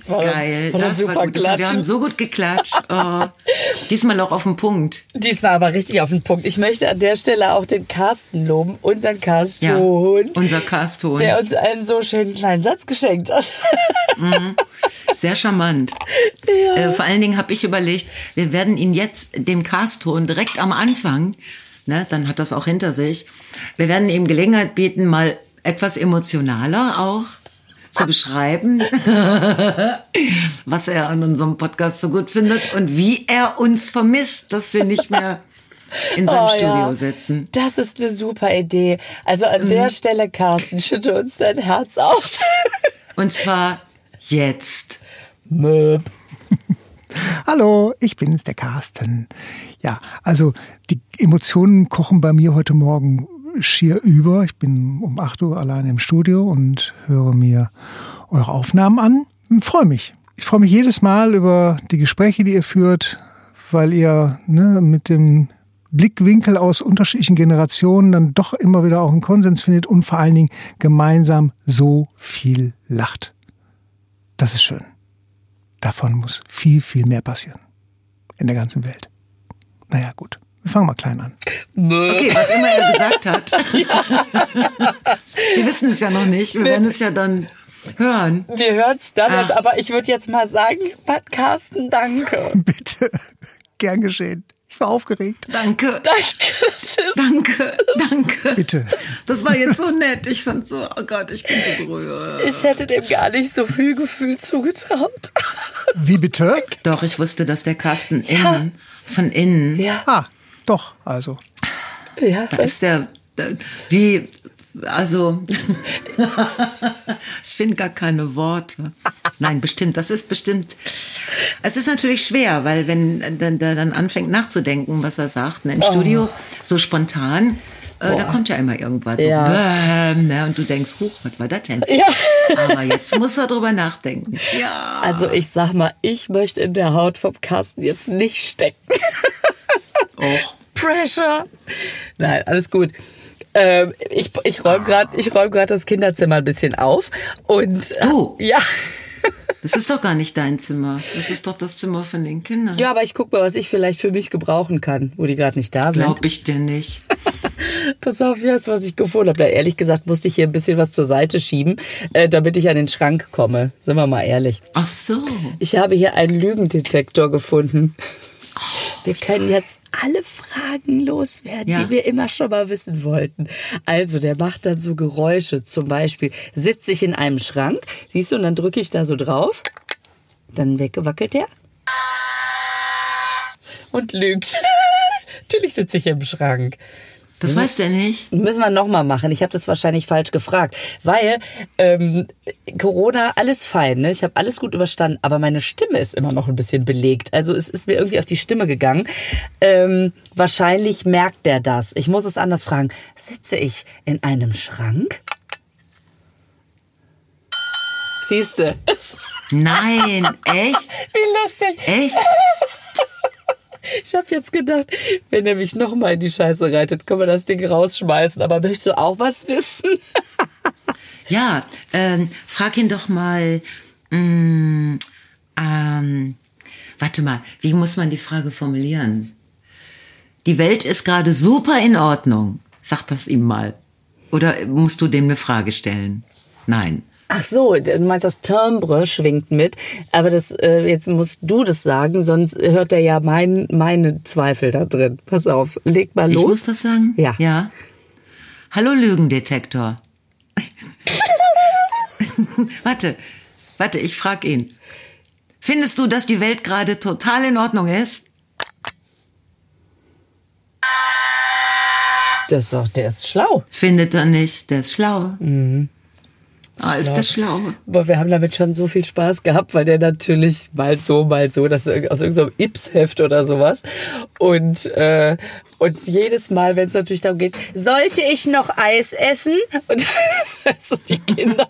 Das war geil. War das super Klatschen. Wir haben so gut geklatscht. Oh. Diesmal auch auf den Punkt. Diesmal aber richtig auf den Punkt. Ich möchte an der Stelle auch den Carsten loben, unseren Carsten. Ja, unser Carsten. Der uns einen so schönen kleinen Satz geschenkt hat. Mhm. Sehr charmant. Ja. Vor allen Dingen habe ich überlegt, wir werden ihn jetzt, dem Carsten, direkt am Anfang, ne, dann hat das auch hinter sich, wir werden ihm Gelegenheit bieten, mal etwas emotionaler auch zu beschreiben, was er an unserem Podcast so gut findet und wie er uns vermisst, dass wir nicht mehr in seinem Studio sitzen. Das ist eine super Idee. Also an der Stelle, Carsten, schütte uns dein Herz aus. Und zwar jetzt. Möb. Hallo, ich bin's, der Carsten. Ja, also die Emotionen kochen bei mir heute Morgen schier über. Ich bin um 8 Uhr allein im Studio und höre mir eure Aufnahmen an und freue mich. Ich freue mich jedes Mal über die Gespräche, die ihr führt, weil ihr mit dem Blickwinkel aus unterschiedlichen Generationen dann doch immer wieder auch einen Konsens findet und vor allen Dingen gemeinsam so viel lacht. Das ist schön. Davon muss viel, viel mehr passieren. In der ganzen Welt. Naja, gut. Wir fangen mal klein an. Okay, was immer er gesagt hat. Ja. Wir wissen es ja noch nicht. Wir werden es ja dann hören. Wir hören es dann jetzt, aber ich würde jetzt mal sagen, Carsten, danke. Bitte, gern geschehen. Ich war aufgeregt. Danke. Danke. Bitte. Das war jetzt so nett. Ich fand so, oh Gott, ich bin so berührt. Ich hätte dem gar nicht so viel Gefühl zugetraut. Wie bitte? Doch, ich wusste, dass der Carsten von innen. Ja. Ah, doch, also. Ja. Da ist der, ich finde gar keine Worte. Nein, das ist bestimmt. Es ist natürlich schwer, weil wenn der dann anfängt nachzudenken, was er sagt, im Studio, so spontan, da kommt ja immer irgendwas. Ja. So, und du denkst, huch, was war das denn? Ja. Aber jetzt muss er drüber nachdenken. Ja. Also ich sag mal, ich möchte in der Haut vom Carsten jetzt nicht stecken. Och. Pressure. Nein, alles gut. Ich räume gerade das Kinderzimmer ein bisschen auf und du? Ja. Das ist doch gar nicht dein Zimmer. Das ist doch das Zimmer von den Kindern. Ja, aber ich guck mal, was ich vielleicht für mich gebrauchen kann, wo die gerade nicht da sind. Glaub ich dir nicht. Pass auf, jetzt, was ich gefunden habe. Ehrlich gesagt musste ich hier ein bisschen was zur Seite schieben, damit ich an den Schrank komme. Sind wir mal ehrlich. Ach so. Ich habe hier einen Lügendetektor gefunden. Wir können jetzt alle Fragen loswerden, die wir immer schon mal wissen wollten. Also der macht dann so Geräusche, zum Beispiel sitze ich in einem Schrank, siehst du, und dann drücke ich da so drauf, dann weggewackelt der und lügt. Natürlich sitze ich im Schrank. Das weiß der nicht. Müssen wir nochmal machen. Ich habe das wahrscheinlich falsch gefragt. Weil Corona, alles fein, ne? Ich habe alles gut überstanden. Aber meine Stimme ist immer noch ein bisschen belegt. Also es ist mir irgendwie auf die Stimme gegangen. Wahrscheinlich merkt der das. Ich muss es anders fragen. Sitze ich in einem Schrank? Siehste. Nein, echt? Wie lustig. Echt? Ich habe jetzt gedacht, wenn er mich nochmal in die Scheiße reitet, können wir das Ding rausschmeißen. Aber möchtest du auch was wissen? Ja, frag ihn doch mal, warte mal, wie muss man die Frage formulieren? Die Welt ist gerade super in Ordnung. Sag das ihm mal. Oder musst du dem eine Frage stellen? Nein. Ach so, du meinst, das Timbre schwingt mit, aber das jetzt musst du das sagen, sonst hört er ja meine Zweifel da drin. Pass auf, leg mal los. Ich muss das sagen? Ja. Hallo Lügendetektor. Warte, ich frag ihn. Findest du, dass die Welt gerade total in Ordnung ist? Der ist schlau. Findet er nicht, der ist schlau. Mhm. Ah, ist das schlau. Aber wir haben damit schon so viel Spaß gehabt, weil der natürlich mal so, das ist aus irgendeinem Ips-Heft oder sowas. Und jedes Mal, wenn es natürlich darum geht, sollte ich noch Eis essen? Und also die Kinder,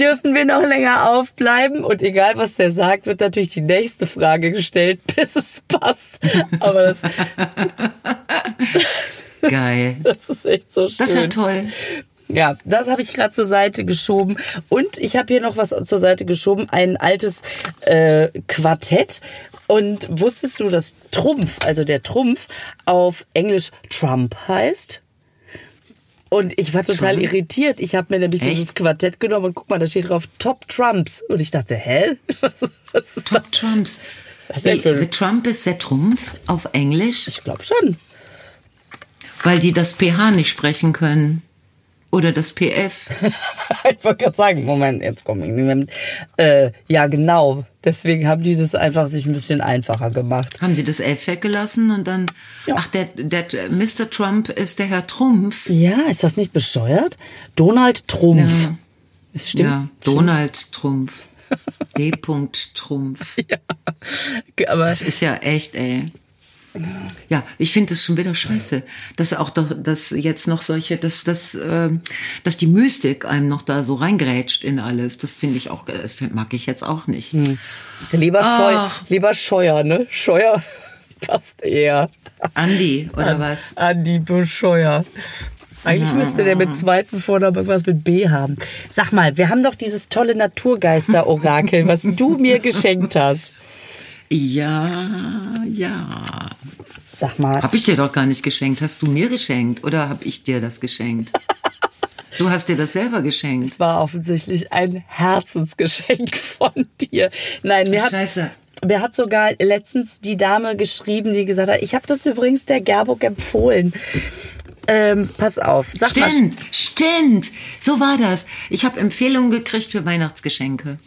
dürfen wir noch länger aufbleiben? Und egal, was der sagt, wird natürlich die nächste Frage gestellt, bis es passt. Aber das... Geil. Das ist echt so schön. Das ist ja toll. Ja, das habe ich gerade zur Seite geschoben. Und ich habe hier noch was zur Seite geschoben, ein altes Quartett. Und wusstest du, dass Trumpf, also der Trumpf, auf Englisch Trump heißt? Und ich war total irritiert. Ich habe mir nämlich dieses Quartett genommen und guck mal, da steht drauf Top Trumps. Und ich dachte, hä? Was ist Top das? Trumps. Was ist das für ein... Trump ist der Trumpf auf Englisch? Ich glaube schon. Weil die das PH nicht sprechen können. Oder das PF. Ich wollte gerade sagen, Moment, jetzt komme ich nicht mehr mit. Ja, genau. Deswegen haben die das einfach sich ein bisschen einfacher gemacht. Haben sie das F weggelassen und dann... Ja. Ach, der Mr. Trump ist der Herr Trumpf. Ja, ist das nicht bescheuert? Donald Trumpf. Ja. Das stimmt. Ja, Donald Trumpf. D. Trumpf. Ja, aber das ist ja echt, ey. Ja, ich finde das schon wieder scheiße, dass auch doch, dass jetzt noch solche, dass die Mystik einem noch da so reingrätscht in alles. Das finde ich auch, mag ich jetzt auch nicht. Lieber Scheuer, ne? Scheuer passt eher. Andi, oder was? Andi Bescheuer. Eigentlich müsste der mit zweiten Vornamen irgendwas mit B haben. Sag mal, wir haben doch dieses tolle Naturgeister-Orakel, was du mir geschenkt hast. Ja. Sag mal. Hab ich dir doch gar nicht geschenkt. Hast du mir geschenkt oder hab ich dir das geschenkt? Du hast dir das selber geschenkt. Es war offensichtlich ein Herzensgeschenk von dir. Nein, mir hat sogar letztens die Dame geschrieben, die gesagt hat, ich habe das übrigens der Gerburg empfohlen. Pass auf. Stimmt. So war das. Ich habe Empfehlungen gekriegt für Weihnachtsgeschenke.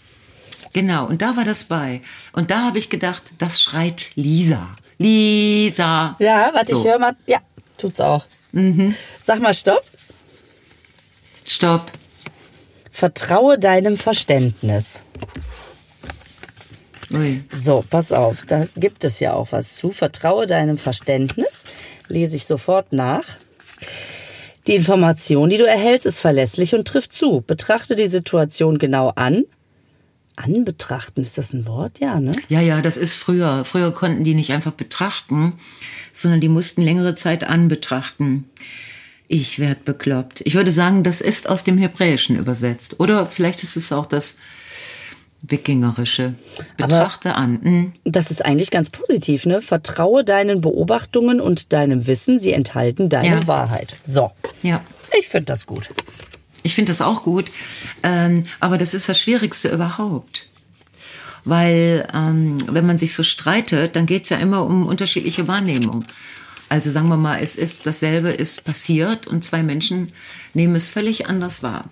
Genau, und da war das bei. Und da habe ich gedacht, das schreit Lisa. Lisa. Ja, warte, so. Ich höre mal. Ja, tut's auch. Mhm. Sag mal, stopp. Stopp. Vertraue deinem Verständnis. Ui. So, pass auf, da gibt es ja auch was zu. Vertraue deinem Verständnis. Lese ich sofort nach. Die Information, die du erhältst, ist verlässlich und trifft zu. Betrachte die Situation genau an. Anbetrachten, ist das ein Wort? Ja, ne? Ja, das ist früher. Früher konnten die nicht einfach betrachten, sondern die mussten längere Zeit anbetrachten. Ich werde bekloppt. Ich würde sagen, das ist aus dem Hebräischen übersetzt. Oder vielleicht ist es auch das Wikingerische. Betrachte aber an. Das ist eigentlich ganz positiv, ne? Vertraue deinen Beobachtungen und deinem Wissen, sie enthalten deine Wahrheit. So. Ja. Ich finde das gut. Ich finde das auch gut, aber das ist das Schwierigste überhaupt. Weil wenn man sich so streitet, dann geht es ja immer um unterschiedliche Wahrnehmung. Also sagen wir mal, es ist dasselbe ist passiert und zwei Menschen nehmen es völlig anders wahr.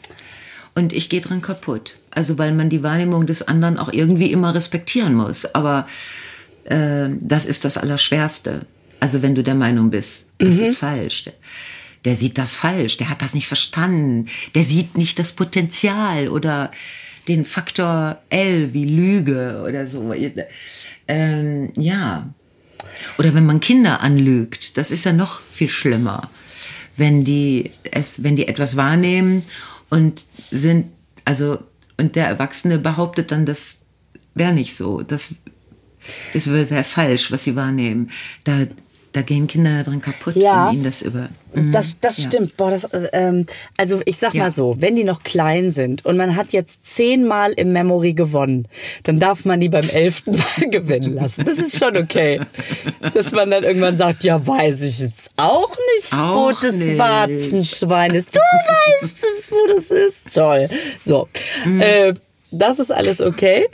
Und ich gehe dran kaputt. Also weil man die Wahrnehmung des anderen auch irgendwie immer respektieren muss. Aber das ist das Allerschwerste. Also wenn du der Meinung bist, das ist falsch. Der sieht das falsch, der hat das nicht verstanden, der sieht nicht das Potenzial oder den Faktor L wie Lüge oder so. Oder wenn man Kinder anlügt, das ist ja noch viel schlimmer, wenn die etwas wahrnehmen und der Erwachsene behauptet dann, das wäre nicht so, das wäre falsch, was sie wahrnehmen. Da gehen Kinder dran kaputt, wenn ihnen das über... Das stimmt. Boah, also ich sag mal so, wenn die noch klein sind und man hat jetzt 10-mal im Memory gewonnen, dann darf man die beim 11. Mal gewinnen lassen. Das ist schon okay. Dass man dann irgendwann sagt, ja, weiß ich jetzt auch nicht, auch wo das nicht. Warzenschwein ist. Du weißt es, wo das ist. Toll. So, das ist alles okay.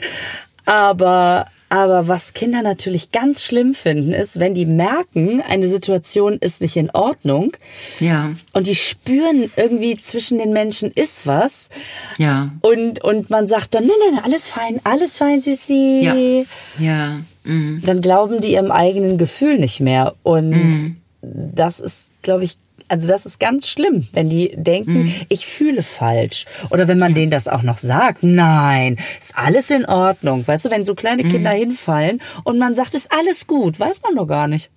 Aber was Kinder natürlich ganz schlimm finden, ist, wenn die merken, eine Situation ist nicht in Ordnung. Ja. Und die spüren irgendwie, zwischen den Menschen ist was. Ja. Und man sagt dann, nein, alles fein, Süßi. Ja. Mhm. Dann glauben die ihrem eigenen Gefühl nicht mehr. Und das ist, glaube ich, also das ist ganz schlimm, wenn die denken, ich fühle falsch. Oder wenn man denen das auch noch sagt, nein, ist alles in Ordnung. Weißt du, wenn so kleine Kinder hinfallen und man sagt, ist alles gut, weiß man doch gar nicht.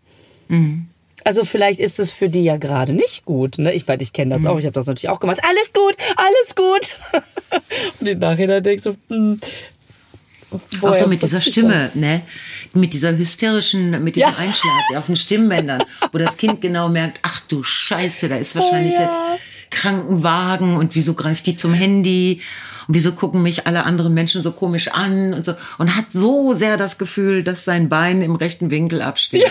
Mhm. Also vielleicht ist es für die ja gerade nicht gut. Ne? Ich meine, ich kenne das auch, ich habe das natürlich auch gemacht. Alles gut, alles gut. Und im Nachhinein denkst du, auch so mit dieser Stimme, ne? Mit dieser hysterischen, mit diesem Einschlag auf den Stimmbändern, wo das Kind genau merkt, ach du Scheiße, da ist wahrscheinlich jetzt Krankenwagen und wieso greift die zum Handy und wieso gucken mich alle anderen Menschen so komisch an und so, und hat so sehr das Gefühl, dass sein Bein im rechten Winkel absteht.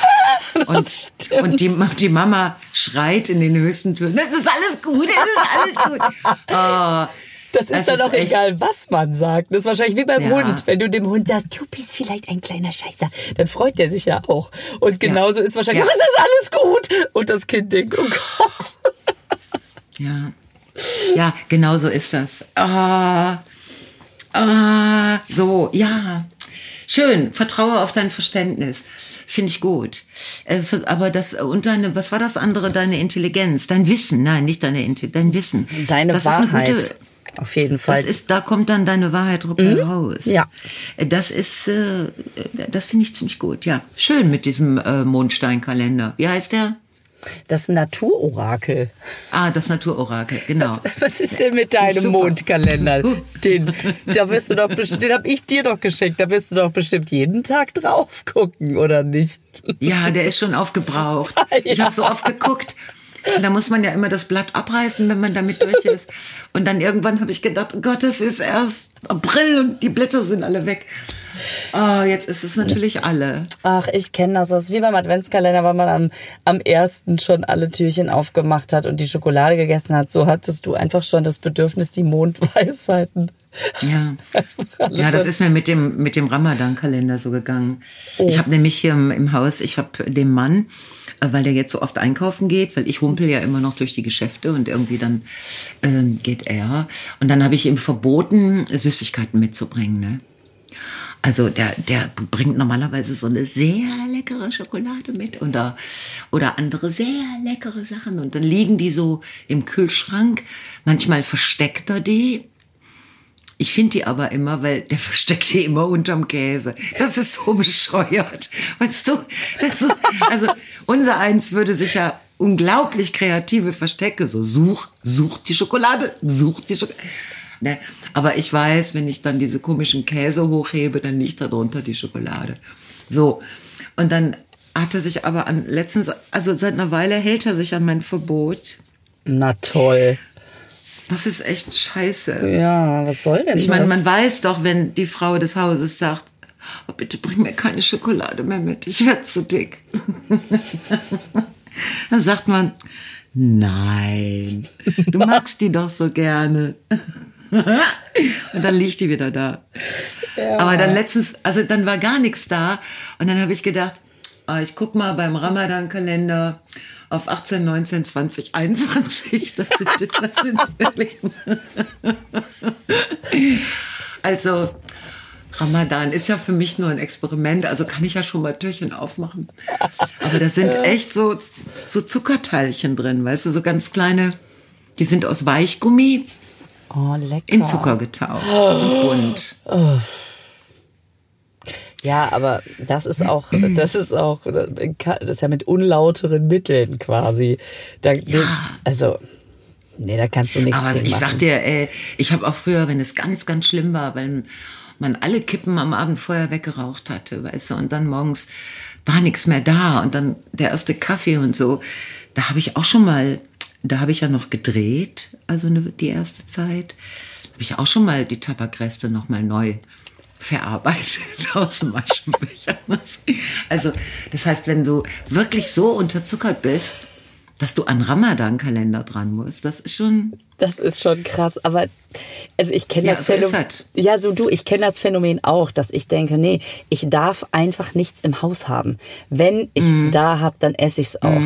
Ja, und die Mama schreit in den höchsten Tönen, es ist alles gut, es ist alles gut. Das ist dann auch egal, was man sagt. Das ist wahrscheinlich wie beim Hund. Wenn du dem Hund sagst, du bist vielleicht ein kleiner Scheißer, dann freut der sich ja auch. Und genauso ist wahrscheinlich, es ist alles gut. Und das Kind denkt, oh Gott. Ja, ja, genau so ist das. So, ja. Schön, vertraue auf dein Verständnis. Finde ich gut. Aber das, und deine, was war das andere? Deine Intelligenz, dein Wissen. Nein, nicht deine Intelligenz, dein Wissen. Deine Wahrheit. Ist eine gute, auf jeden Fall. Das ist, da kommt dann deine Wahrheit raus. Ja. Das ist, das finde ich ziemlich gut. Ja, schön mit diesem Mondsteinkalender. Wie heißt der? Das Naturorakel. Ah, das Naturorakel, genau. Was ist denn mit deinem Mondkalender? Da wirst du doch bestimmt, den habe ich dir doch geschickt. Da wirst du doch bestimmt jeden Tag drauf gucken, oder nicht? Ja, der ist schon aufgebraucht. Ich habe so oft geguckt. Und da muss man ja immer das Blatt abreißen, wenn man damit durch ist. Und dann irgendwann habe ich gedacht, oh Gott, es ist erst April und die Blätter sind alle weg. Oh, jetzt ist es natürlich alle. Ach, ich kenne das. Das ist wie beim Adventskalender, weil man am ersten schon alle Türchen aufgemacht hat und die Schokolade gegessen hat. So hattest du einfach schon das Bedürfnis, die Mondweisheiten. Ja, ja, das ist mir mit dem Ramadan-Kalender so gegangen. Oh. Ich habe nämlich hier im Haus, ich habe den Mann, weil der jetzt so oft einkaufen geht, weil ich humpel ja immer noch durch die Geschäfte und irgendwie dann geht er. Und dann habe ich ihm verboten, Süßigkeiten mitzubringen, ne? Also der bringt normalerweise so eine sehr leckere Schokolade mit oder andere sehr leckere Sachen. Und dann liegen die so im Kühlschrank. Manchmal versteckt er die. Ich finde die aber immer, weil der versteckt die immer unterm Käse. Das ist so bescheuert. Weißt du? Also unser Eins würde sich ja unglaublich kreative Verstecke. So sucht die Schokolade. Ne? Aber ich weiß, wenn ich dann diese komischen Käse hochhebe, dann liegt darunter die Schokolade. So. Und dann hat er sich aber seit einer Weile hält er sich an mein Verbot. Na toll. Das ist echt scheiße. Ja, was soll denn das? Ich meine, man weiß doch, wenn die Frau des Hauses sagt, oh, bitte bring mir keine Schokolade mehr mit, ich werde zu dick. Dann sagt man, nein, du magst die doch so gerne. Und dann liegt die wieder da. Ja. Aber dann dann war gar nichts da. Und dann habe ich gedacht, ich guck mal beim Ramadan-Kalender auf 18, 19, 20, 21. Das sind wirklich... Also, Ramadan ist ja für mich nur ein Experiment, also kann ich ja schon mal Türchen aufmachen. Aber da sind echt so Zuckerteilchen drin, weißt du, so ganz kleine, die sind aus Weichgummi in Zucker getaucht und bunt. Oh. Ja, aber das ist ja mit unlauteren Mitteln quasi. Da kannst du nichts machen. Aber ich sag dir, ey, ich habe auch früher, wenn es ganz, ganz schlimm war, weil man alle Kippen am Abend vorher weggeraucht hatte, weißt du, und dann morgens war nichts mehr da und dann der erste Kaffee und so, da habe ich ja noch gedreht, also die erste Zeit, habe ich auch schon mal die Tabakreste noch mal neu verarbeitet aus dem Aschenbecher. Also das heißt, wenn du wirklich so unterzuckert bist, dass du an Ramadan-Kalender dran musst, das ist schon krass. Aber also ich kenne das Phänomen. Halt. Ja, so du, ich kenne das Phänomen auch, dass ich denke, nee, ich darf einfach nichts im Haus haben. Wenn ich es da habe, dann esse ich es auch.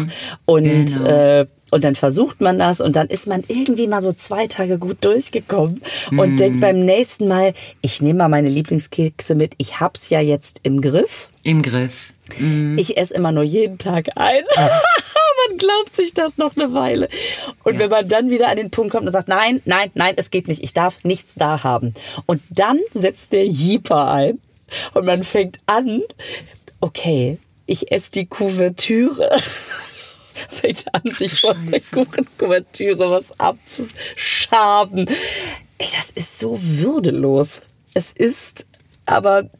Und genau. Und dann versucht man das und dann ist man irgendwie mal so 2 Tage gut durchgekommen und denkt beim nächsten Mal, ich nehme mal meine Lieblingskekse mit, ich hab's ja jetzt im Griff. Im Griff. Mm. Ich esse immer nur jeden Tag ein. Man glaubt sich das noch eine Weile. Und wenn man dann wieder an den Punkt kommt und sagt, nein, nein, nein, es geht nicht, ich darf nichts da haben. Und dann setzt der Jeeper ein und man fängt an, okay, ich esse die Kuvertüre. Fängt an, sich von der Kuchenkuvertüre was abzuschaben. Ey, das ist so würdelos. Es ist, aber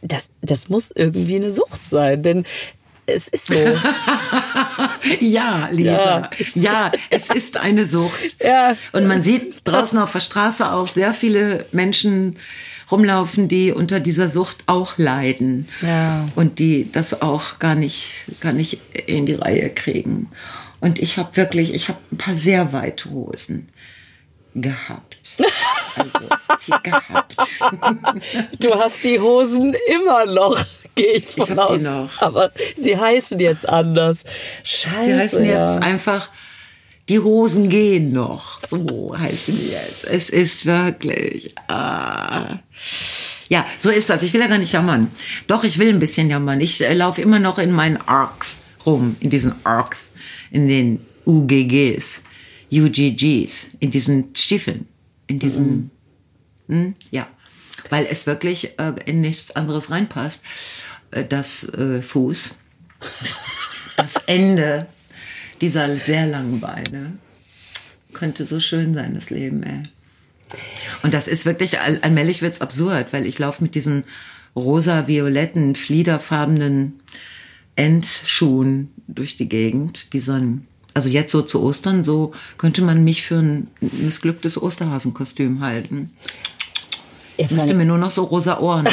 das muss irgendwie eine Sucht sein, denn es ist so. Ja, Lisa. Ja, es ist eine Sucht. Ja. Und man sieht draußen auf der Straße auch sehr viele Menschen rumlaufen, die unter dieser Sucht auch leiden. Ja. Und die das auch gar nicht in die Reihe kriegen. Und ich habe wirklich, ein paar sehr weite Hosen gehabt. Also, die gehabt. Du hast die Hosen immer noch, gehe ich von aus. Die noch. Aber sie heißen jetzt anders. Scheiße. Sie heißen jetzt einfach, die Hosen gehen noch. So heißen die jetzt. Es ist wirklich. Ja, so ist das. Ich will ja gar nicht jammern. Doch, ich will ein bisschen jammern. Ich laufe immer noch in meinen Arcs rum, in diesen Arcs, in den UGGs, in diesen Stiefeln, in diesem, ja, weil es wirklich in nichts anderes reinpasst. Das Fuß, das Ende dieser sehr langen Beine. Könnte so schön sein, das Leben, ey. Und das ist wirklich, allmählich wird's absurd, weil ich laufe mit diesen rosa-violetten, fliederfarbenen Endschuhen durch die Gegend, wie so ein, also jetzt so zu Ostern, so könnte man mich für ein missglücktes Osterhasenkostüm halten. Ich müsste mir nur noch so rosa Ohren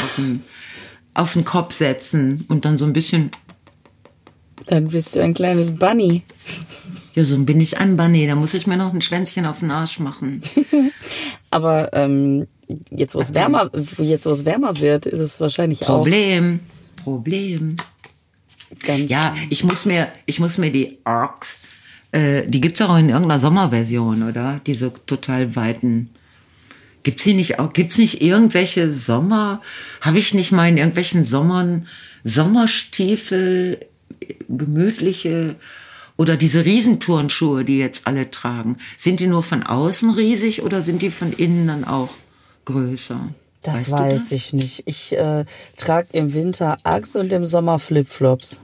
auf den Kopf setzen und dann so ein bisschen. Dann bist du ein kleines Bunny. Ja, so bin ich ein Bunny. Da muss ich mir noch ein Schwänzchen auf den Arsch machen. Aber jetzt, wo es wärmer wird, ist es wahrscheinlich Problem. Ganz schön. Ich muss mir die Arcs, die gibt's auch in irgendeiner Sommerversion, oder? Diese total weiten. Gibt's nicht irgendwelche Sommer? Habe ich nicht mal in irgendwelchen Sommern Sommerstiefel, gemütliche oder diese Riesenturnschuhe, die jetzt alle tragen? Sind die nur von außen riesig oder sind die von innen dann auch größer? Das weiß ich nicht. Ich trage im Winter Axt und im Sommer Flipflops.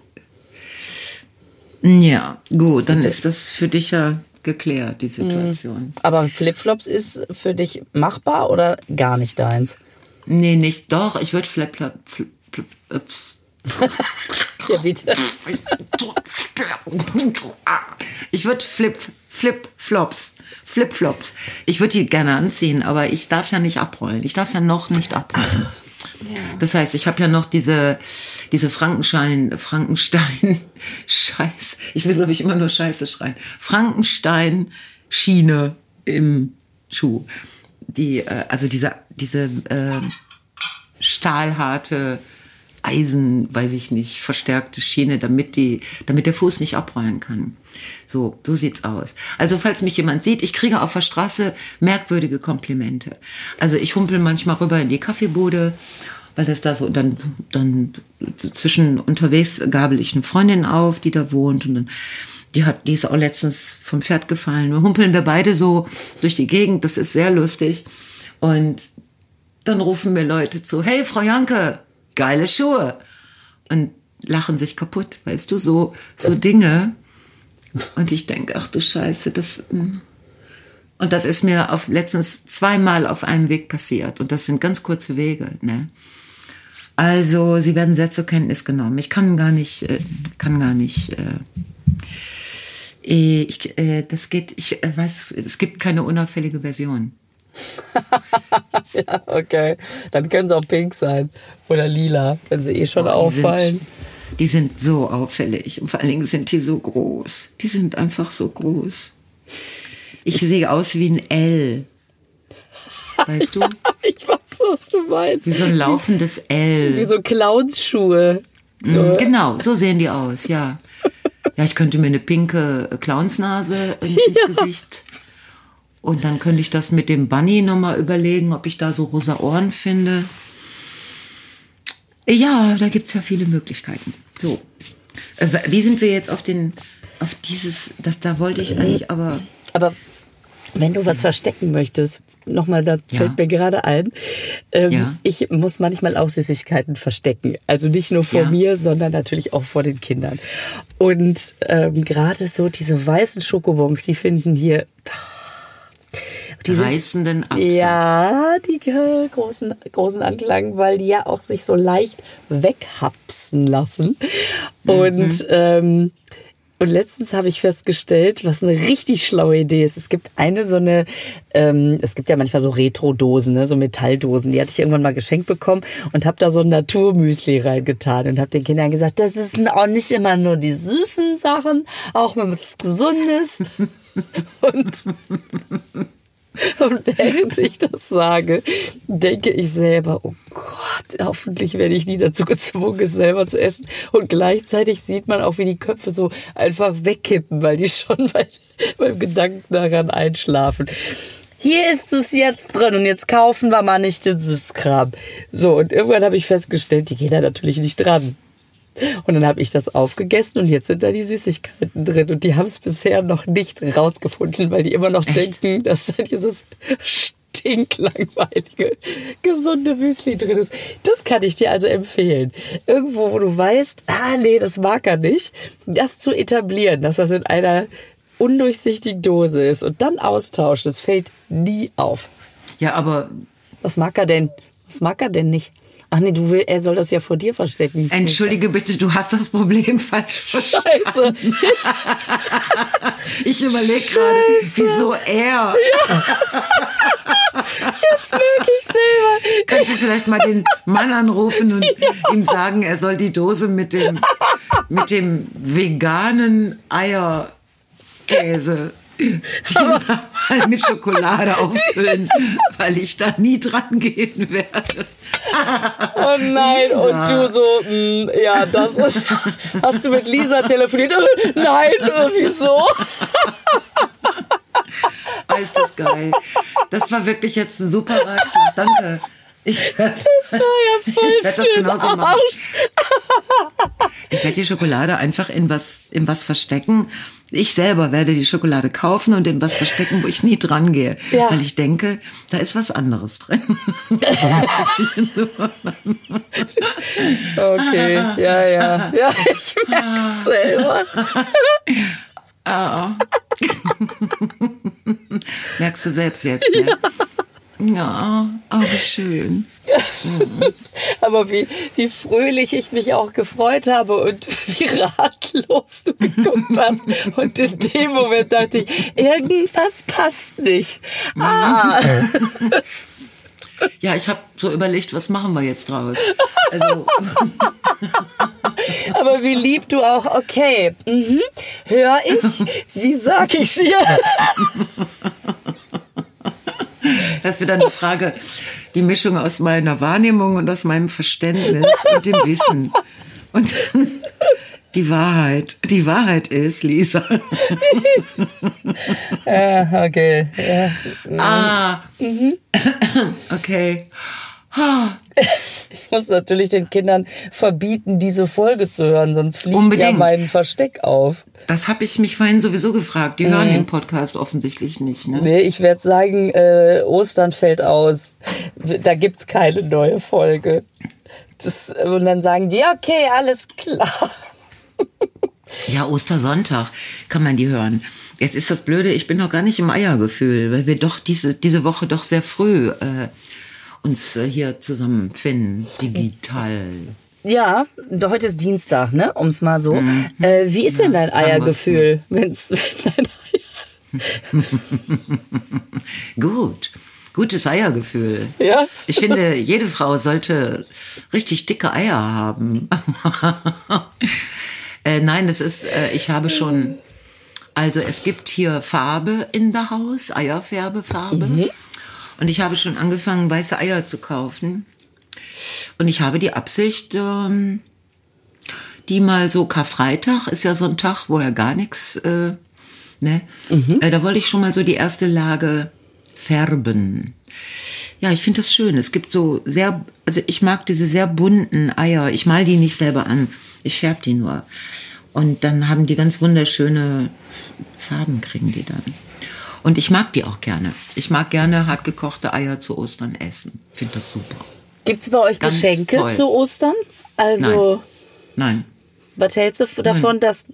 Ja, gut, dann ist das für dich ja geklärt, die Situation. Aber Flipflops ist für dich machbar oder gar nicht deins? Nee, nicht. Doch, ich würde Flipflops. Ja, bitte. Ich würde Flipflops. Ich würde die gerne anziehen, aber ich darf ja nicht abrollen. Ich darf ja noch nicht abrollen. Ja. Das heißt, ich habe ja noch diese Frankenstein-Scheiß. Ich will, glaube ich, immer nur Scheiße schreien. Frankenstein-Schiene im Schuh. Diese stahlharte Eisen, weiß ich nicht, verstärkte Schiene, damit der Fuß nicht abrollen kann. So sieht's aus. Also falls mich jemand sieht, ich kriege auf der Straße merkwürdige Komplimente. Also ich humpel manchmal rüber in die Kaffeebude, weil das da so, und dann zwischen unterwegs gabel ich eine Freundin auf, die da wohnt, und dann die ist auch letztens vom Pferd gefallen. Wir humpeln beide so durch die Gegend, das ist sehr lustig. Und dann rufen mir Leute zu: Hey, Frau Janke, geile Schuhe, und lachen sich kaputt, weißt du, so Dinge. Und ich denke, ach du Scheiße, das. Und das ist mir letztens zweimal auf einem Weg passiert, und das sind ganz kurze Wege, ne? Also sie werden sehr zur Kenntnis genommen. Ich kann gar nicht, weiß, es gibt keine unauffällige Version. Ja, okay. Dann können sie auch pink sein oder lila, wenn sie schon auffallen. Die sind so auffällig, und vor allen Dingen sind die so groß. Die sind einfach so groß. Ich sehe aus wie ein L. Weißt du? Ich weiß, was du meinst. Wie so ein laufendes L. Wie so Clownsschuhe. So. Genau, so sehen die aus, ja. Ja, ich könnte mir eine pinke Clownsnase ins Gesicht. Und dann könnte ich das mit dem Bunny nochmal überlegen, ob ich da so rosa Ohren finde. Ja, da gibt's ja viele Möglichkeiten. So, wie sind wir jetzt da wollte ich eigentlich, aber wenn du was verstecken möchtest, nochmal, da fällt mir gerade ein, ich muss manchmal auch Süßigkeiten verstecken. Also nicht nur vor mir, sondern natürlich auch vor den Kindern. Und gerade so diese weißen Schokobons, die finden hier... Die reißenden Absatz. Ja, die großen Anklang, weil die ja auch sich so leicht weghapsen lassen. Und Und letztens habe ich festgestellt, was eine richtig schlaue Idee ist. Es gibt eine so eine, es gibt ja manchmal so Retro-Dosen, ne? So Metalldosen. Die hatte ich irgendwann mal geschenkt bekommen und habe da so ein Naturmüsli reingetan und habe den Kindern gesagt, das ist auch nicht immer nur die süßen Sachen, auch mal was Gesundes. Und während ich das sage, denke ich selber, oh Gott, hoffentlich werde ich nie dazu gezwungen, es selber zu essen. Und gleichzeitig sieht man auch, wie die Köpfe so einfach wegkippen, weil die schon beim Gedanken daran einschlafen. Hier ist es jetzt drin und jetzt kaufen wir mal nicht den Süßkram. So, und irgendwann habe ich festgestellt, die gehen da natürlich nicht dran. Und dann habe ich das aufgegessen und jetzt sind da die Süßigkeiten drin. Und die haben es bisher noch nicht rausgefunden, weil die immer noch denken, dass da dieses stinklangweilige, gesunde Müsli drin ist. Das kann ich dir also empfehlen. Irgendwo, wo du weißt, nee, das mag er nicht, das zu etablieren, dass das in einer undurchsichtigen Dose ist und dann austauschen, das fällt nie auf. Ja, aber... Was mag er denn? Was mag er denn nicht? Ach nee, er soll das ja vor dir verstecken. Entschuldige bitte, du hast das Problem falsch verstanden. Scheiße. Ich überlege gerade, wieso er? Ja. Jetzt merke ich selber. Könntest du vielleicht mal den Mann anrufen und ihm sagen, er soll die Dose mit dem veganen Eierkäse diesmal mal mit Schokolade auffüllen, weil ich da nie dran gehen werde. Oh nein, Lisa. Und du so, ja, das ist, hast du mit Lisa telefoniert? Nein, wieso? Ist das geil. Das war wirklich jetzt ein super Ratschlag, danke. Das war ja voll ich werd das genauso machen. Ich werde die Schokolade einfach in was verstecken. Ich selber werde die Schokolade kaufen und in was verstecken, wo ich nie dran gehe. Ja. Weil ich denke, da ist was anderes drin. Okay, ja. Ich merk's selber. Merkst du selbst jetzt, ne? Ja. Ja, aber schön. Aber wie fröhlich ich mich auch gefreut habe und wie ratlos du geguckt hast. Und in dem Moment dachte ich, irgendwas passt nicht. Ja, ich habe so überlegt, was machen wir jetzt draus? Also. Aber wie lieb du auch, okay, hör ich, wie sag ich's ihr? Das wird dann eine Frage, die Mischung aus meiner Wahrnehmung und aus meinem Verständnis und dem Wissen. Und die Wahrheit ist, Lisa. Okay. Okay. Ich muss natürlich den Kindern verbieten, diese Folge zu hören, sonst fliegt ja mein Versteck auf. Das habe ich mich vorhin sowieso gefragt. Die hören den Podcast offensichtlich nicht. Ne? Nee, ich werde sagen, Ostern fällt aus. Da gibt's keine neue Folge. Und dann sagen die, okay, alles klar. Ja, Ostersonntag kann man die hören. Jetzt ist das Blöde, ich bin noch gar nicht im Eiergefühl, weil wir doch diese Woche doch sehr früh... uns hier zusammenfinden, digital. Ja, heute ist Dienstag, ne? Um es mal so. Wie ist denn dein Eiergefühl? Gut. Gutes Eiergefühl. Ja? Ich finde, jede Frau sollte richtig dicke Eier haben. Nein, das ist, ich habe schon, also es gibt hier Farbe in der Haus, Eierfärbefarbe. Und ich habe schon angefangen, weiße Eier zu kaufen. Und ich habe die Absicht, die mal so Karfreitag, ist ja so ein Tag, wo ja gar nichts, ne? Da wollte ich schon mal so die erste Lage färben. Ja, ich finde das schön. Es gibt so sehr, also ich mag diese sehr bunten Eier. Ich male die nicht selber an, ich färbe die nur. Und dann haben die ganz wunderschöne Farben, kriegen die dann. Und ich mag die auch gerne. Ich mag gerne hartgekochte Eier zu Ostern essen. Finde das super. Gibt's bei euch ganz Geschenke toll. Zu Ostern? Also Nein. Was hältst du davon, dass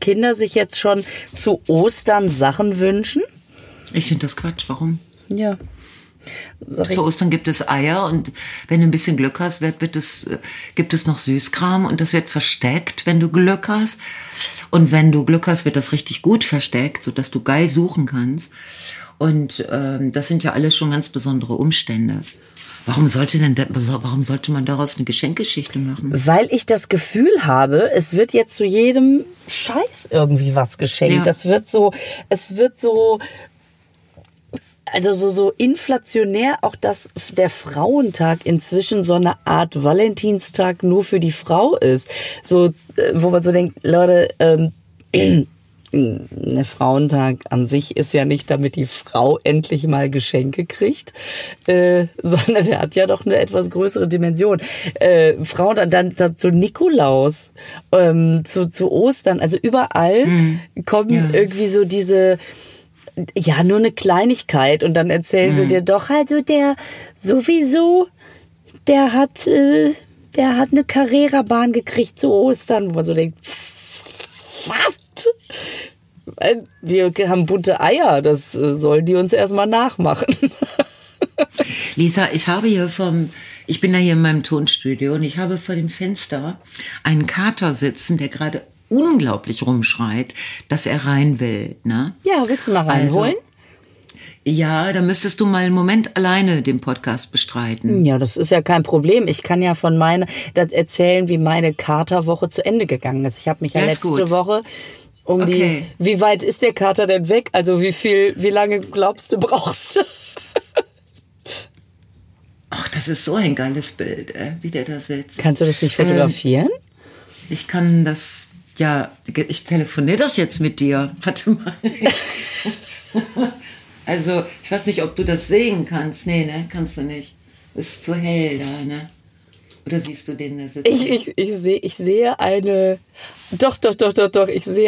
Kinder sich jetzt schon zu Ostern Sachen wünschen? Ich finde das Quatsch. Warum? Ja. Zu Ostern gibt es Eier und wenn du ein bisschen Glück hast, gibt es noch Süßkram und das wird versteckt, wenn du Glück hast. Und wenn du Glück hast, wird das richtig gut versteckt, sodass du geil suchen kannst. Und das sind ja alles schon ganz besondere Umstände. Warum sollte man daraus eine Geschenkgeschichte machen? Weil ich das Gefühl habe, es wird jetzt zu jedem Scheiß irgendwie was geschenkt. Ja. Es wird so inflationär, auch dass der Frauentag inzwischen so eine Art Valentinstag nur für die Frau ist. So, wo man so denkt, Leute, der Frauentag an sich ist ja nicht, damit die Frau endlich mal Geschenke kriegt, sondern der hat ja doch eine etwas größere Dimension. Frauentag, dann zu Nikolaus, zu Ostern, also überall kommen irgendwie so diese... Ja, nur eine Kleinigkeit und dann erzählen sie dir doch, also der sowieso, der hat eine Carrera-Bahn gekriegt zu Ostern, wo man so denkt, was? Wir haben bunte Eier, das sollen die uns erstmal nachmachen. Lisa, ich bin ja hier in meinem Tonstudio und ich habe vor dem Fenster einen Kater sitzen, der gerade unglaublich rumschreit, dass er rein will. Ne? Ja, willst du mal reinholen? Also, ja, da müsstest du mal einen Moment alleine den Podcast bestreiten. Ja, das ist ja kein Problem. Ich kann ja das erzählen, wie meine Katerwoche zu Ende gegangen ist. Ich habe mich letzte Woche wie weit ist der Kater denn weg? Also wie lange glaubst du brauchst? Ach, das ist so ein geiles Bild, wie der da sitzt. Kannst du das nicht fotografieren? Ich kann das... Ja, ich telefoniere doch jetzt mit dir. Warte mal. Also, ich weiß nicht, ob du das sehen kannst. Nee, ne? Kannst du nicht. Ist zu hell da, ne? Oder siehst du den da sitzen? Ich sehe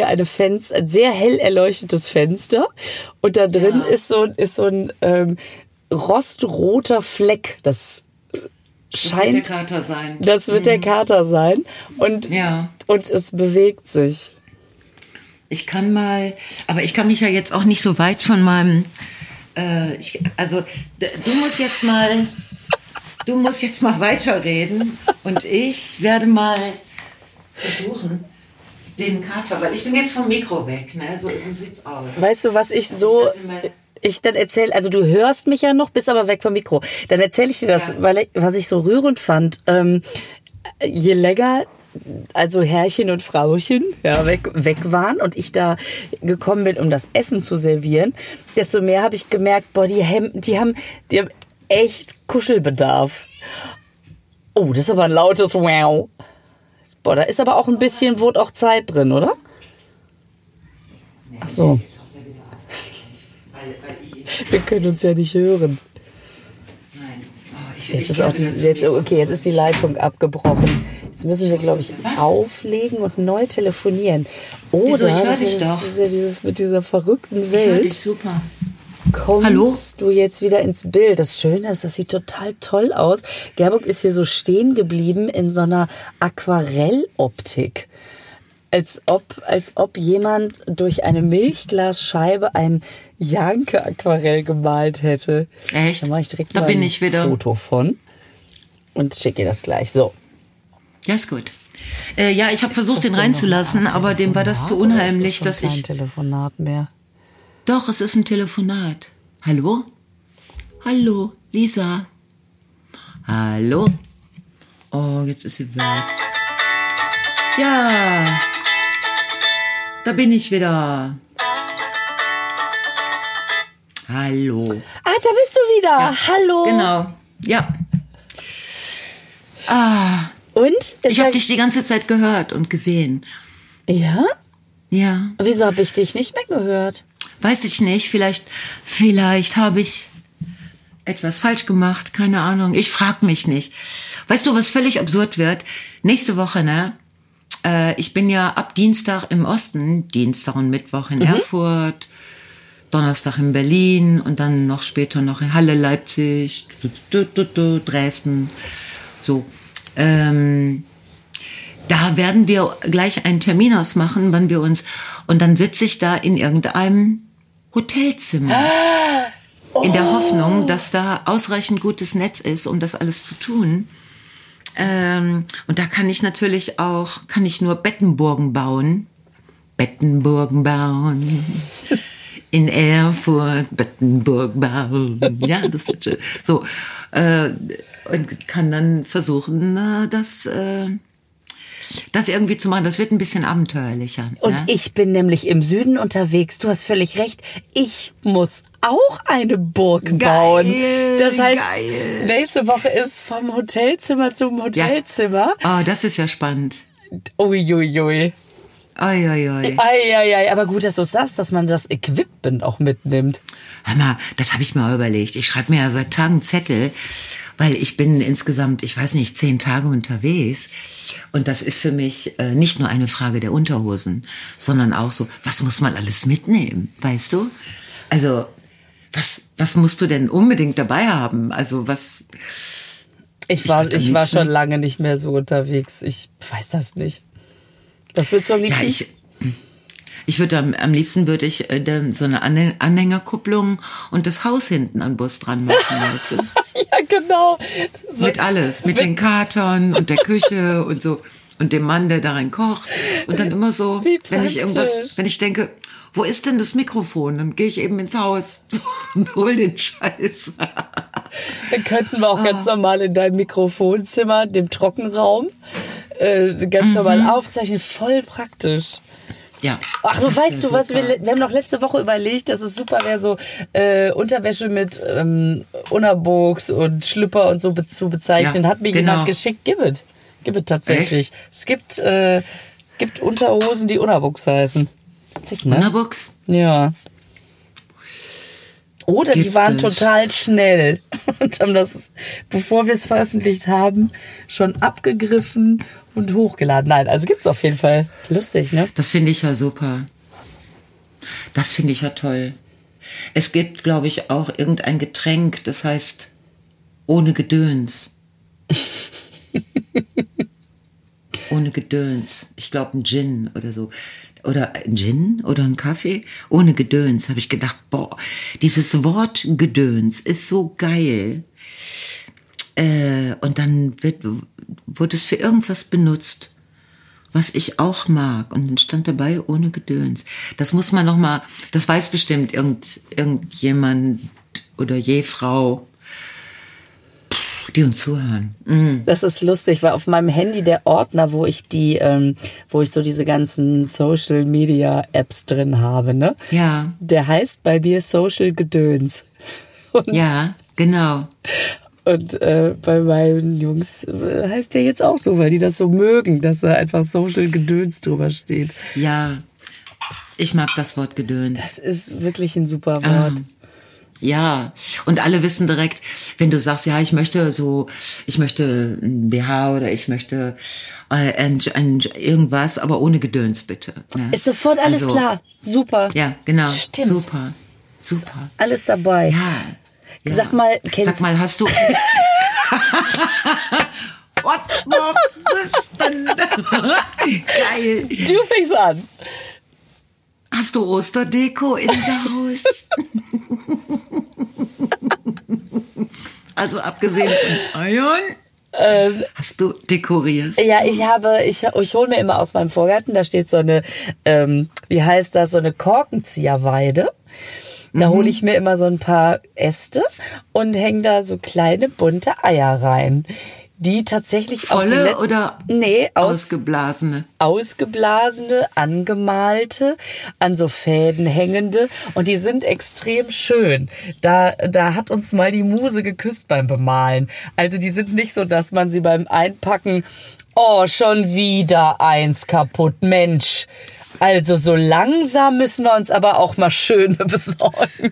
ein sehr hell erleuchtetes Fenster. Und da drin ist so ein rostroter Fleck, das wird der Kater sein. Und es bewegt sich. Ich kann mich ja jetzt auch nicht so weit von meinem. Du musst jetzt mal weiterreden und ich werde mal versuchen. Den Kater, weil ich bin jetzt vom Mikro weg, ne? So sieht's aus. Weißt du, was ich so. Ich dann erzähle, also du hörst mich ja noch, bist aber weg vom Mikro. Dann erzähle ich dir das, was ich so rührend fand. Je länger, also Herrchen und Frauchen weg waren und ich da gekommen bin, um das Essen zu servieren, desto mehr habe ich gemerkt, boah, die haben echt Kuschelbedarf. Oh, das ist aber ein lautes Wow. Boah, da ist aber auch ein bisschen, wurde auch Zeit drin, oder? Ach so. Wir können uns ja nicht hören. Nein. Jetzt ist die Leitung abgebrochen. Jetzt müssen wir, glaube ich, auflegen und neu telefonieren. Oder mit dieser verrückten Welt. Ich höre dich super. Kommst du jetzt wieder ins Bild. Das Schöne ist, das sieht total toll aus. Gerburg ist hier so stehen geblieben in so einer Aquarelloptik. Als ob jemand durch eine Milchglasscheibe ein Janke-Aquarell gemalt hätte. Echt? Da mache ich direkt ein Foto von und schicke ihr das gleich. So. Ja, ist gut. Ich habe versucht, den reinzulassen, aber dem war das zu unheimlich, dass ich... Kein Telefonat mehr. Doch, es ist ein Telefonat. Hallo? Hallo, Lisa. Hallo? Oh, jetzt ist sie weg. Ja... Da bin ich wieder. Hallo. Ah, da bist du wieder. Ja, hallo. Genau. Ja. Ah. Und? Ich habe dich die ganze Zeit gehört und gesehen. Ja? Ja. Wieso habe ich dich nicht mehr gehört? Weiß ich nicht. Vielleicht habe ich etwas falsch gemacht. Keine Ahnung. Ich frage mich nicht. Weißt du, was völlig absurd wird? Nächste Woche, ne? Ich bin ja ab Dienstag im Osten, Dienstag und Mittwoch in Erfurt, Donnerstag in Berlin und dann noch später noch in Halle, Leipzig, Dresden. So, da werden wir gleich einen Termin ausmachen, wann wir uns... Und dann sitze ich da in irgendeinem Hotelzimmer. in der Hoffnung, dass da ausreichend gutes Netz ist, um das alles zu tun. Und da kann ich natürlich auch, kann ich nur Bettenburgen bauen. Bettenburgen bauen. In Erfurt, Bettenburg bauen. Ja, das wird schön. So. Und kann dann versuchen, das irgendwie zu machen. Das wird ein bisschen abenteuerlicher. Und ich bin nämlich im Süden unterwegs. Du hast völlig recht. Ich muss auch eine Burg bauen. Das heißt, nächste Woche ist vom Hotelzimmer zum Hotelzimmer. Ja. Oh, das ist ja spannend. Uiuiui. Eieiei. Eieiei, aber gut, dass du es sagst, dass man das Equipment auch mitnimmt. Hör mal, das habe ich mir überlegt. Ich schreibe mir ja seit Tagen Zettel, weil ich bin insgesamt, ich weiß nicht, 10 Tage unterwegs. Und das ist für mich nicht nur eine Frage der Unterhosen, sondern auch so, was muss man alles mitnehmen, weißt du? Also, was musst du denn unbedingt dabei haben? Also, was... Ich war schon lange nicht mehr so unterwegs. Ich weiß das nicht. Das würdest du am liebsten? Ja, ich würde am liebsten würde ich so eine Anhängerkupplung und das Haus hinten an Bus dran machen. Weißt du? Ja, genau. So, mit alles. Mit den Karton und der Küche und so. Und dem Mann, der darin kocht. Und dann immer so, wenn ich denke, wo ist denn das Mikrofon? Dann gehe ich eben ins Haus und hol den Scheiß. Dann könnten wir auch ganz normal in deinem Mikrofonzimmer, dem Trockenraum, ganz normal aufzeichnen, voll praktisch. Ja. Ach so, weißt du, was wir haben noch letzte Woche überlegt, dass es super wäre, so Unterwäsche mit Unabogs und Schlüpper und so zu bezeichnen. Ja, hat mir jemand geschickt. Gib es tatsächlich. Echt? Es gibt Unterhosen, die Unabogs heißen. Witzig, ne? Unabogs? Ja. Oder gibt die waren es. Total schnell und haben das, bevor wir es veröffentlicht haben, schon abgegriffen und hochgeladen. Nein, also gibt's auf jeden Fall. Lustig, ne? Das finde ich ja super. Das finde ich ja toll. Es gibt, glaube ich, auch irgendein Getränk, das heißt ohne Gedöns. Ohne Gedöns. Ich glaube, ein Gin oder so. Oder ein Gin oder ein Kaffee ohne Gedöns, habe ich gedacht, boah, dieses Wort Gedöns ist so geil. Und dann wurde es für irgendwas benutzt, was ich auch mag. Und dann stand dabei ohne Gedöns. Das muss man noch mal, das weiß bestimmt irgendjemand oder je Frau, die uns zuhören. Mm. Das ist lustig, weil auf meinem Handy der Ordner, wo ich so diese ganzen Social Media Apps drin habe, ne? Ja. Der heißt bei mir Social Gedöns. Und ja, genau. Und bei meinen Jungs heißt der jetzt auch so, weil die das so mögen, dass da einfach Social Gedöns drüber steht. Ja, ich mag das Wort Gedöns. Das ist wirklich ein super Wort. Ja, und alle wissen direkt, wenn du sagst, ja, ich möchte ein BH oder ich möchte irgendwas, aber ohne Gedöns bitte. Ne? Ist sofort alles klar. Super. Ja, genau. Stimmt. Super. Ist alles dabei. Ja. Sag mal, hast du... What ist denn? Geil. Du fängst an. Hast du Osterdeko in der Haus? Also abgesehen von Eiern, hast du dekorierst? Ja, ich hole mir immer aus meinem Vorgarten, da steht so eine, so eine Korkenzieherweide. Da hole ich mir immer so ein paar Äste und hänge da so kleine bunte Eier rein. Die tatsächlich volle oder ausgeblasene? Ausgeblasene, angemalte, an so Fäden hängende. Und die sind extrem schön. Da hat uns mal die Muse geküsst beim Bemalen. Also die sind nicht so, dass man sie beim Einpacken, oh, schon wieder eins kaputt, Mensch. Also so langsam müssen wir uns aber auch mal schöne besorgen.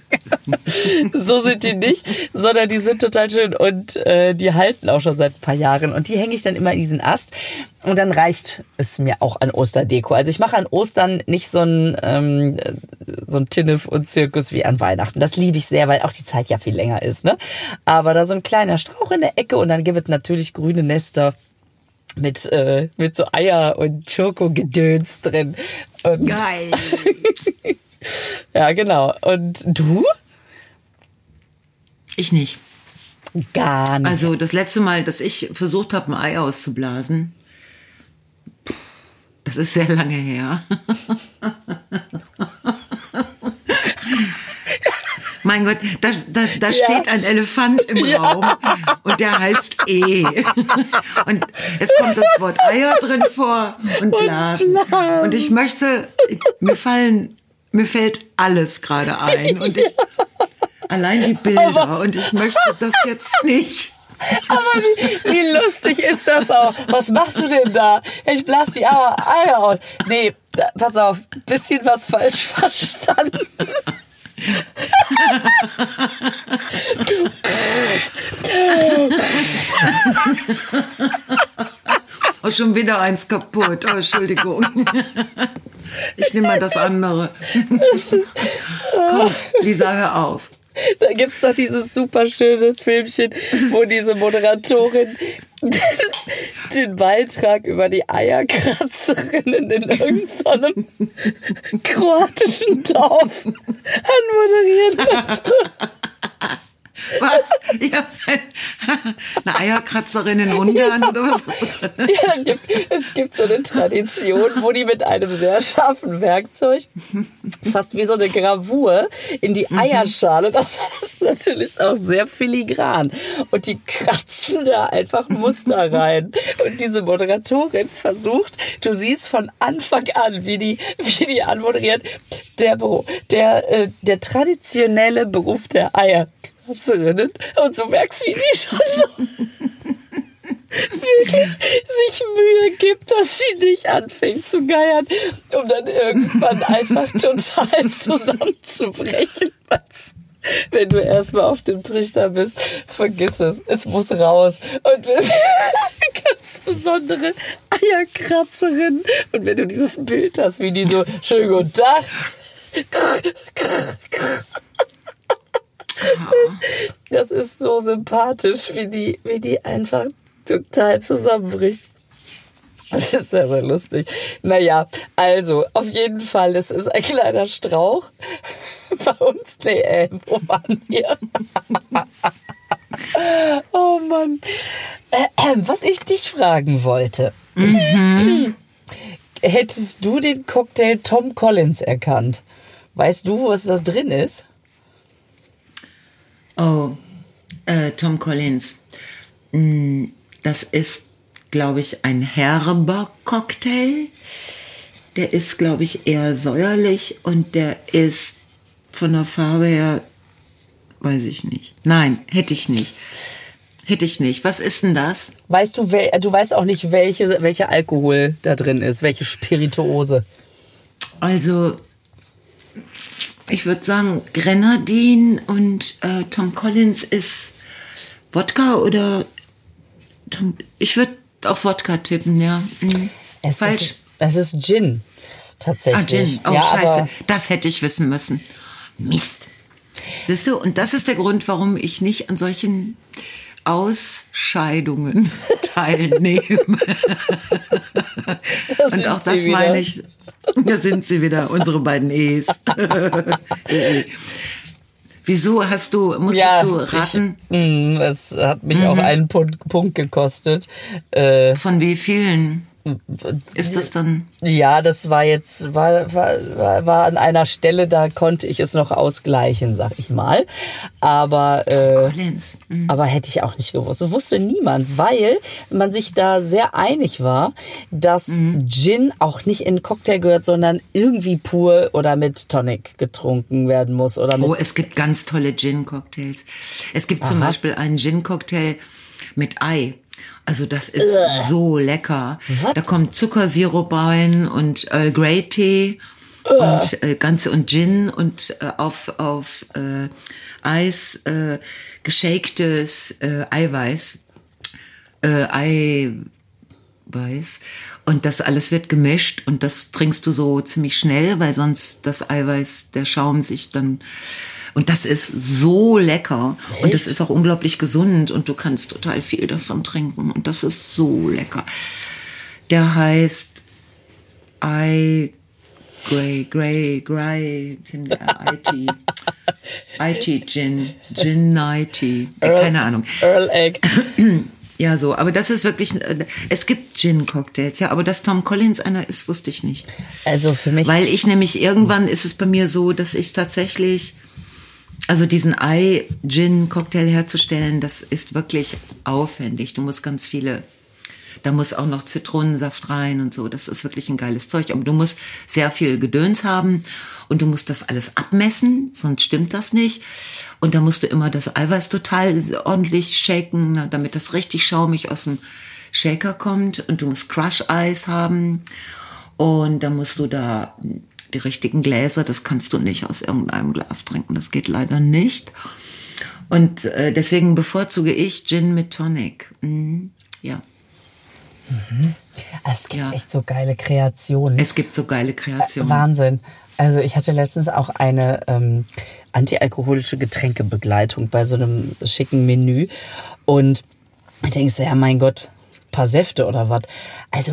So sind die nicht, sondern die sind total schön und die halten auch schon seit ein paar Jahren. Und die hänge ich dann immer in diesen Ast und dann reicht es mir auch an Osterdeko. Also ich mache an Ostern nicht so ein Tinnef und Zirkus wie an Weihnachten. Das liebe ich sehr, weil auch die Zeit ja viel länger ist, ne? Aber da so ein kleiner Strauch in der Ecke und dann gibt es natürlich grüne Nester. Mit so Eier und Schokogedöns drin. Und geil. Ja, genau. Und du? Ich nicht. Gar nicht. Also das letzte Mal, dass ich versucht habe, ein Ei auszublasen, das ist sehr lange her. Mein Gott, da steht ein Elefant im Raum und der heißt E. Und es kommt das Wort Eier drin vor und Blasen. Und ich möchte, mir fällt alles gerade ein. Und ich, allein die Bilder. Aber und ich möchte das jetzt nicht. Aber wie lustig ist das auch? Was machst du denn da? Ich blase die Eier aus. Nee, pass auf, bisschen was falsch verstanden. Oh, schon wieder eins kaputt. Oh, Entschuldigung. Ich nehme mal das andere. Komm, Lisa, hör auf. Da gibt es doch dieses super schöne Filmchen, wo diese Moderatorin den Beitrag über die Eierkratzerinnen in irgendeinem kroatischen Dorf anmoderieren möchte. Was? Ja, eine Eierkratzerin in Ungarn oder was? Ja, es gibt so eine Tradition, wo die mit einem sehr scharfen Werkzeug, fast wie so eine Gravur, in die Eierschale, das ist natürlich auch sehr filigran. Und die kratzen da einfach Muster rein. Und diese Moderatorin versucht, du siehst von Anfang an, wie die anmoderiert, der traditionelle Beruf der Eier. Und so merkst, wie sie schon so wirklich sich Mühe gibt, dass sie nicht anfängt zu geiern, um dann irgendwann einfach total zusammenzubrechen. Wenn du erstmal auf dem Trichter bist, vergiss es. Es muss raus. Und ganz besondere Eierkratzerin. Und wenn du dieses Bild hast, wie die so, schönen guten Tag. Das ist so sympathisch, wie die einfach total zusammenbricht. Das ist sehr, sehr lustig. Naja, also, auf jeden Fall, es ist ein kleiner Strauch. Bei uns, wo waren wir? Oh Mann. Was ich dich fragen wollte. Mhm. Hättest du den Cocktail Tom Collins erkannt? Weißt du, was da drin ist? Oh, Tom Collins. Das ist, glaube ich, ein herber Cocktail. Der ist, glaube ich, eher säuerlich und der ist von der Farbe her, weiß ich nicht. Nein, hätte ich nicht. Was ist denn das? Weißt du, du weißt auch nicht, welcher Alkohol da drin ist, welche Spirituose. Also, ich würde sagen, Grenadine und Tom Collins ist Wodka oder ich würde auf Wodka tippen, ja. Mhm. Falsch. Es ist Gin, tatsächlich. Ah, Gin. Oh, ja, scheiße. Das hätte ich wissen müssen. Mist. Siehst du, und das ist der Grund, warum ich nicht an solchen Ausscheidungen teilnehme. Und auch das meine ich. Da sind sie wieder, unsere beiden E's. Wieso musstest du raten? Das hat mich auch einen Punkt gekostet. Von wie vielen ist das dann? Ja, das war jetzt, war an einer Stelle, da konnte ich es noch ausgleichen, sag ich mal. Aber, aber hätte ich auch nicht gewusst. Das wusste niemand, weil man sich da sehr einig war, dass Gin auch nicht in Cocktail gehört, sondern irgendwie pur oder mit Tonic getrunken werden muss. Oder mit es gibt ganz tolle Gin-Cocktails. Es gibt zum Beispiel einen Gin-Cocktail mit Ei. Also das ist so lecker. What? Da kommt Zuckersirup rein und Earl Grey Tee und und Gin und auf Eis geschäktes Eiweiß. Eiweiß. Und das alles wird gemischt und das trinkst du so ziemlich schnell, weil sonst das Eiweiß, der Schaum sich dann. Und das ist so lecker. Echt? Und das ist auch unglaublich gesund und du kannst total viel davon trinken. Und das ist so lecker. Der heißt Grey Tea. IT Gin, Gin Nighty, keine Ahnung. Earl Egg. Ja, so, aber das ist wirklich, es gibt Gin-Cocktails, ja, aber dass Tom Collins einer ist, wusste ich nicht. Also für mich. Weil ich nämlich, irgendwann ist es bei mir so, dass ich tatsächlich, also diesen Ei-Gin-Cocktail herzustellen, das ist wirklich aufwendig. Du musst ganz viele, da muss auch noch Zitronensaft rein und so, das ist wirklich ein geiles Zeug. Aber du musst sehr viel Gedöns haben und du musst das alles abmessen, sonst stimmt das nicht. Und da musst du immer das Eiweiß total ordentlich shaken, damit das richtig schaumig aus dem Shaker kommt. Und du musst Crush-Eis haben. Und dann musst du da die richtigen Gläser, das kannst du nicht aus irgendeinem Glas trinken. Das geht leider nicht. Und deswegen bevorzuge ich Gin mit Tonic. Mhm. Ja. Mhm. Es gibt echt so geile Kreationen. Es gibt so geile Kreationen. Wahnsinn. Also ich hatte letztens auch eine antialkoholische Getränkebegleitung bei so einem schicken Menü. Und da denkst du, ja mein Gott, ein paar Säfte oder was. Also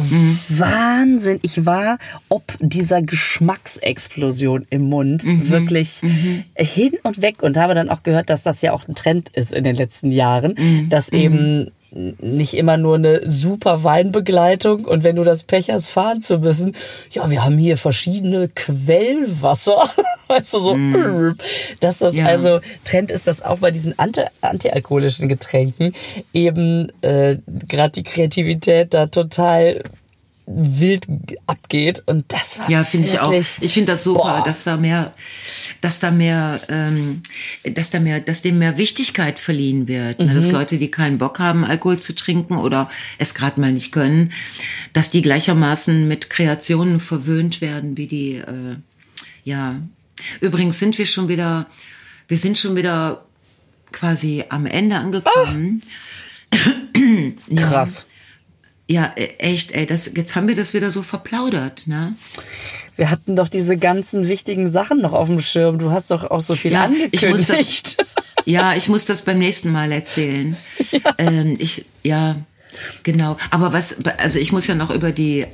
Wahnsinn. Ich war ob dieser Geschmacksexplosion im Mund wirklich hin und weg. Und habe dann auch gehört, dass das ja auch ein Trend ist in den letzten Jahren, dass eben nicht immer nur eine super Weinbegleitung und wenn du das Pech hast, fahren zu müssen, ja, wir haben hier verschiedene Quellwasser, weißt du, so, dass das, also Trend ist das auch bei diesen antialkoholischen Getränken, eben gerade die Kreativität da total wild abgeht und das war ja, finde ich auch. Ich finde das super, dass dem mehr Wichtigkeit verliehen wird, ne? Dass Leute, die keinen Bock haben, Alkohol zu trinken oder es gerade mal nicht können, dass die gleichermaßen mit Kreationen verwöhnt werden, wie die, ja. Übrigens sind wir sind schon wieder quasi am Ende angekommen. Ja. Krass. Ja, echt, ey, jetzt haben wir das wieder so verplaudert, ne? Wir hatten doch diese ganzen wichtigen Sachen noch auf dem Schirm. Du hast doch auch so viel angekündigt. Ich muss das beim nächsten Mal erzählen. Ja. Genau. Aber ich muss ja noch über die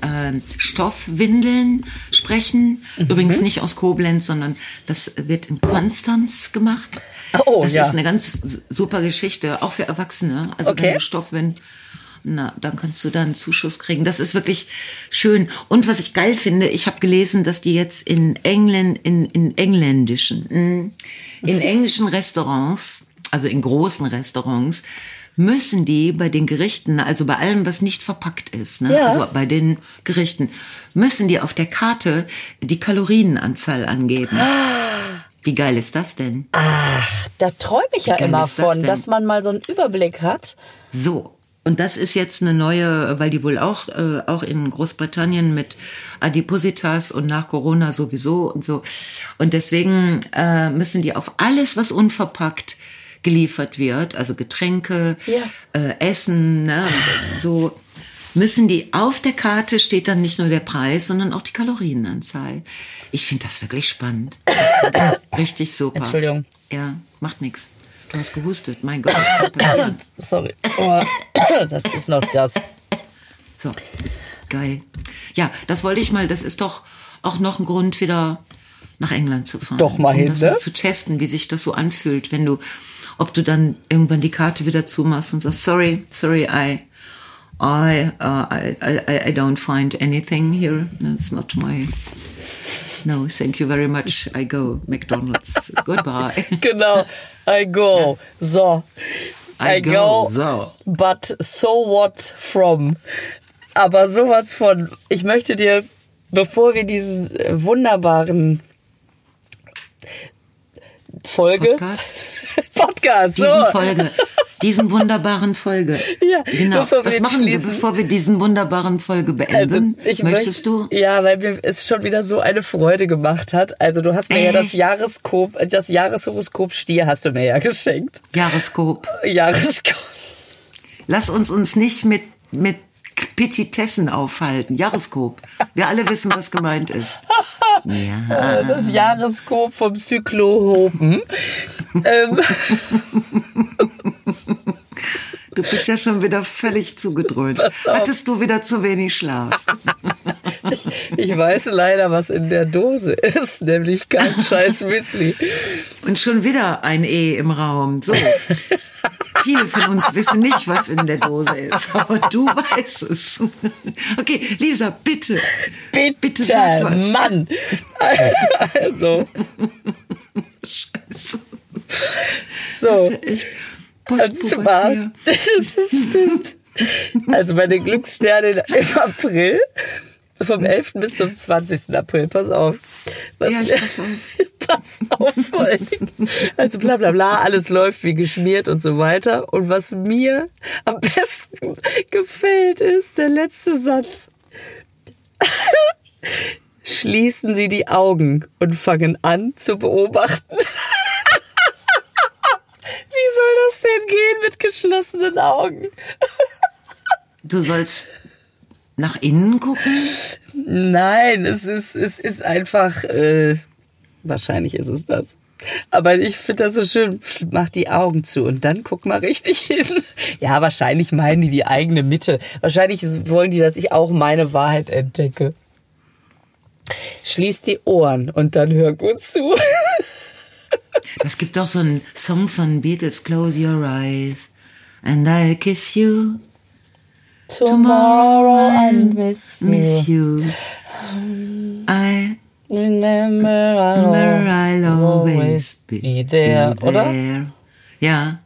Stoffwindeln sprechen. Übrigens nicht aus Koblenz, sondern das wird in Konstanz gemacht. Oh, das ist eine ganz super Geschichte, auch für Erwachsene. Also wenn du Stoffwindeln... Na, dann kannst du da einen Zuschuss kriegen. Das ist wirklich schön. Und was ich geil finde, ich habe gelesen, dass die jetzt in englischen Restaurants, also in großen Restaurants, müssen die bei den Gerichten, also bei allem, was nicht verpackt ist, ne? Ja. Also bei den Gerichten, müssen die auf der Karte die Kalorienanzahl angeben. Wie geil ist das denn? Ach, da träume ich ja immer von, dass man mal so einen Überblick hat. So. Und das ist jetzt eine neue, weil die wohl auch in Großbritannien mit Adipositas und nach Corona sowieso und so. Und deswegen müssen die auf alles, was unverpackt geliefert wird, also Getränke, Essen, ne, so, müssen die auf der Karte steht dann nicht nur der Preis, sondern auch die Kalorienanzahl. Ich finde das wirklich spannend. Das richtig super. Entschuldigung. Ja, macht nichts. Du hast gehustet, mein Gott. Sorry, oh, das ist noch das. So, geil. Ja, das wollte ich mal, das ist doch auch noch ein Grund, wieder nach England zu fahren. Doch mal hin, das mal zu testen, wie sich das so anfühlt, ob du dann irgendwann die Karte wieder zumachst und sagst, sorry, I don't find anything here. That's not my... No, thank you very much. I go. McDonald's. Goodbye. Genau. I go. So. I go. So. But so what from? Aber sowas von. Ich möchte dir, bevor wir diesen wunderbaren Podcast. Diesen wunderbaren Folge. Ja, genau. Bevor wir diesen wunderbaren Folge beenden? Also Möchtest du? Ja, weil mir es schon wieder so eine Freude gemacht hat. Also du hast mir ja das Jahreshoroskop Stier hast du mir ja geschenkt. Jahreskop. Lass uns nicht mit Petitessen aufhalten. Jahreskop. Wir alle wissen, was gemeint ist. Ja. Das Jahreskop vom Zyklopen. Du bist ja schon wieder völlig zugedröhnt. Hattest du wieder zu wenig Schlaf? Ich weiß leider, was in der Dose ist, nämlich kein scheiß Müsli. Und schon wieder ein E im Raum. So. Viele von uns wissen nicht, was in der Dose ist, aber du weißt es. Okay, Lisa, bitte. Bitte sag was. Mann. Also. Scheiße. So. Das ist ja echt Postpubertär. Das stimmt. Also meine Glückssterne im April, vom 11. bis zum 20. April, pass auf. Ja, ich pass auf. Pass auf, vor allen Dingen. Also bla bla bla, alles läuft wie geschmiert und so weiter. Und was mir am besten gefällt, ist der letzte Satz. Schließen Sie die Augen und fangen an zu beobachten. Wie soll das denn gehen mit geschlossenen Augen? Du sollst nach innen gucken? Nein, es ist einfach, wahrscheinlich ist es das. Aber ich finde das so schön, mach die Augen zu und dann guck mal richtig hin. Ja, wahrscheinlich meinen die eigene Mitte. Wahrscheinlich wollen die, dass ich auch meine Wahrheit entdecke. Schließ die Ohren und dann hör gut zu. Es gibt doch so einen Song von Beatles, Close Your Eyes and I'll Kiss You. Tomorrow I'll miss you. I remember I'll always be there, oder? Ja.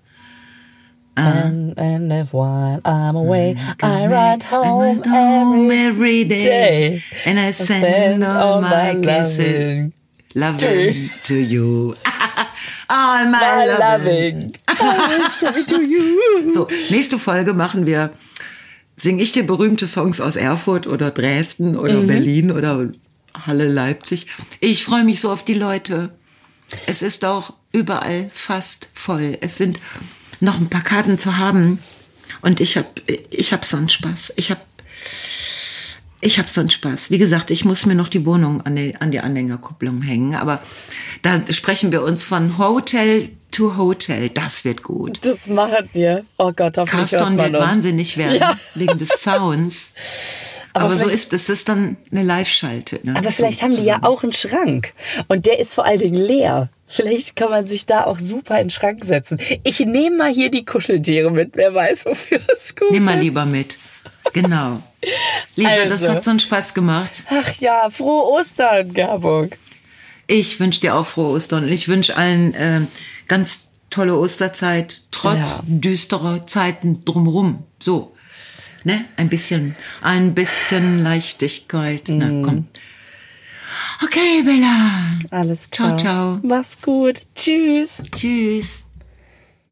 And if while I'm away, I ride home every day. And I send all my kisses. Loving to you. All my loving. Loving to you. So, nächste Folge machen wir. Singe ich dir berühmte Songs aus Erfurt oder Dresden oder Berlin oder Halle, Leipzig? Ich freue mich so auf die Leute. Es ist auch überall fast voll. Es sind noch ein paar Karten zu haben. Und ich hab so einen Spaß. Ich hab so einen Spaß. Wie gesagt, ich muss mir noch die Wohnung an die Anhängerkupplung hängen. Aber da sprechen wir uns von Hotel to Hotel. Das wird gut. Das machen wir. Oh Gott, hoffentlich Carsten wird wahnsinnig werden, ja, wegen des Sounds. Aber so ist es. Es ist dann eine Live-Schalte. Ne? Aber vielleicht haben die ja auch einen Schrank. Und der ist vor allen Dingen leer. Vielleicht kann man sich da auch super in den Schrank setzen. Ich nehme mal hier die Kuscheltiere mit. Wer weiß, wofür es gut ist. Nimm mal lieber mit. Genau. Lisa, also, das hat so einen Spaß gemacht. Ach ja, frohe Ostern, Gaburg. Ich wünsche dir auch frohe Ostern. Und ich wünsche allen ganz tolle Osterzeit, trotz düsterer Zeiten drumherum. So, ne? Ein bisschen Leichtigkeit. Na, komm. Okay, Bella. Alles klar. Ciao, ciao. Mach's gut. Tschüss. Tschüss.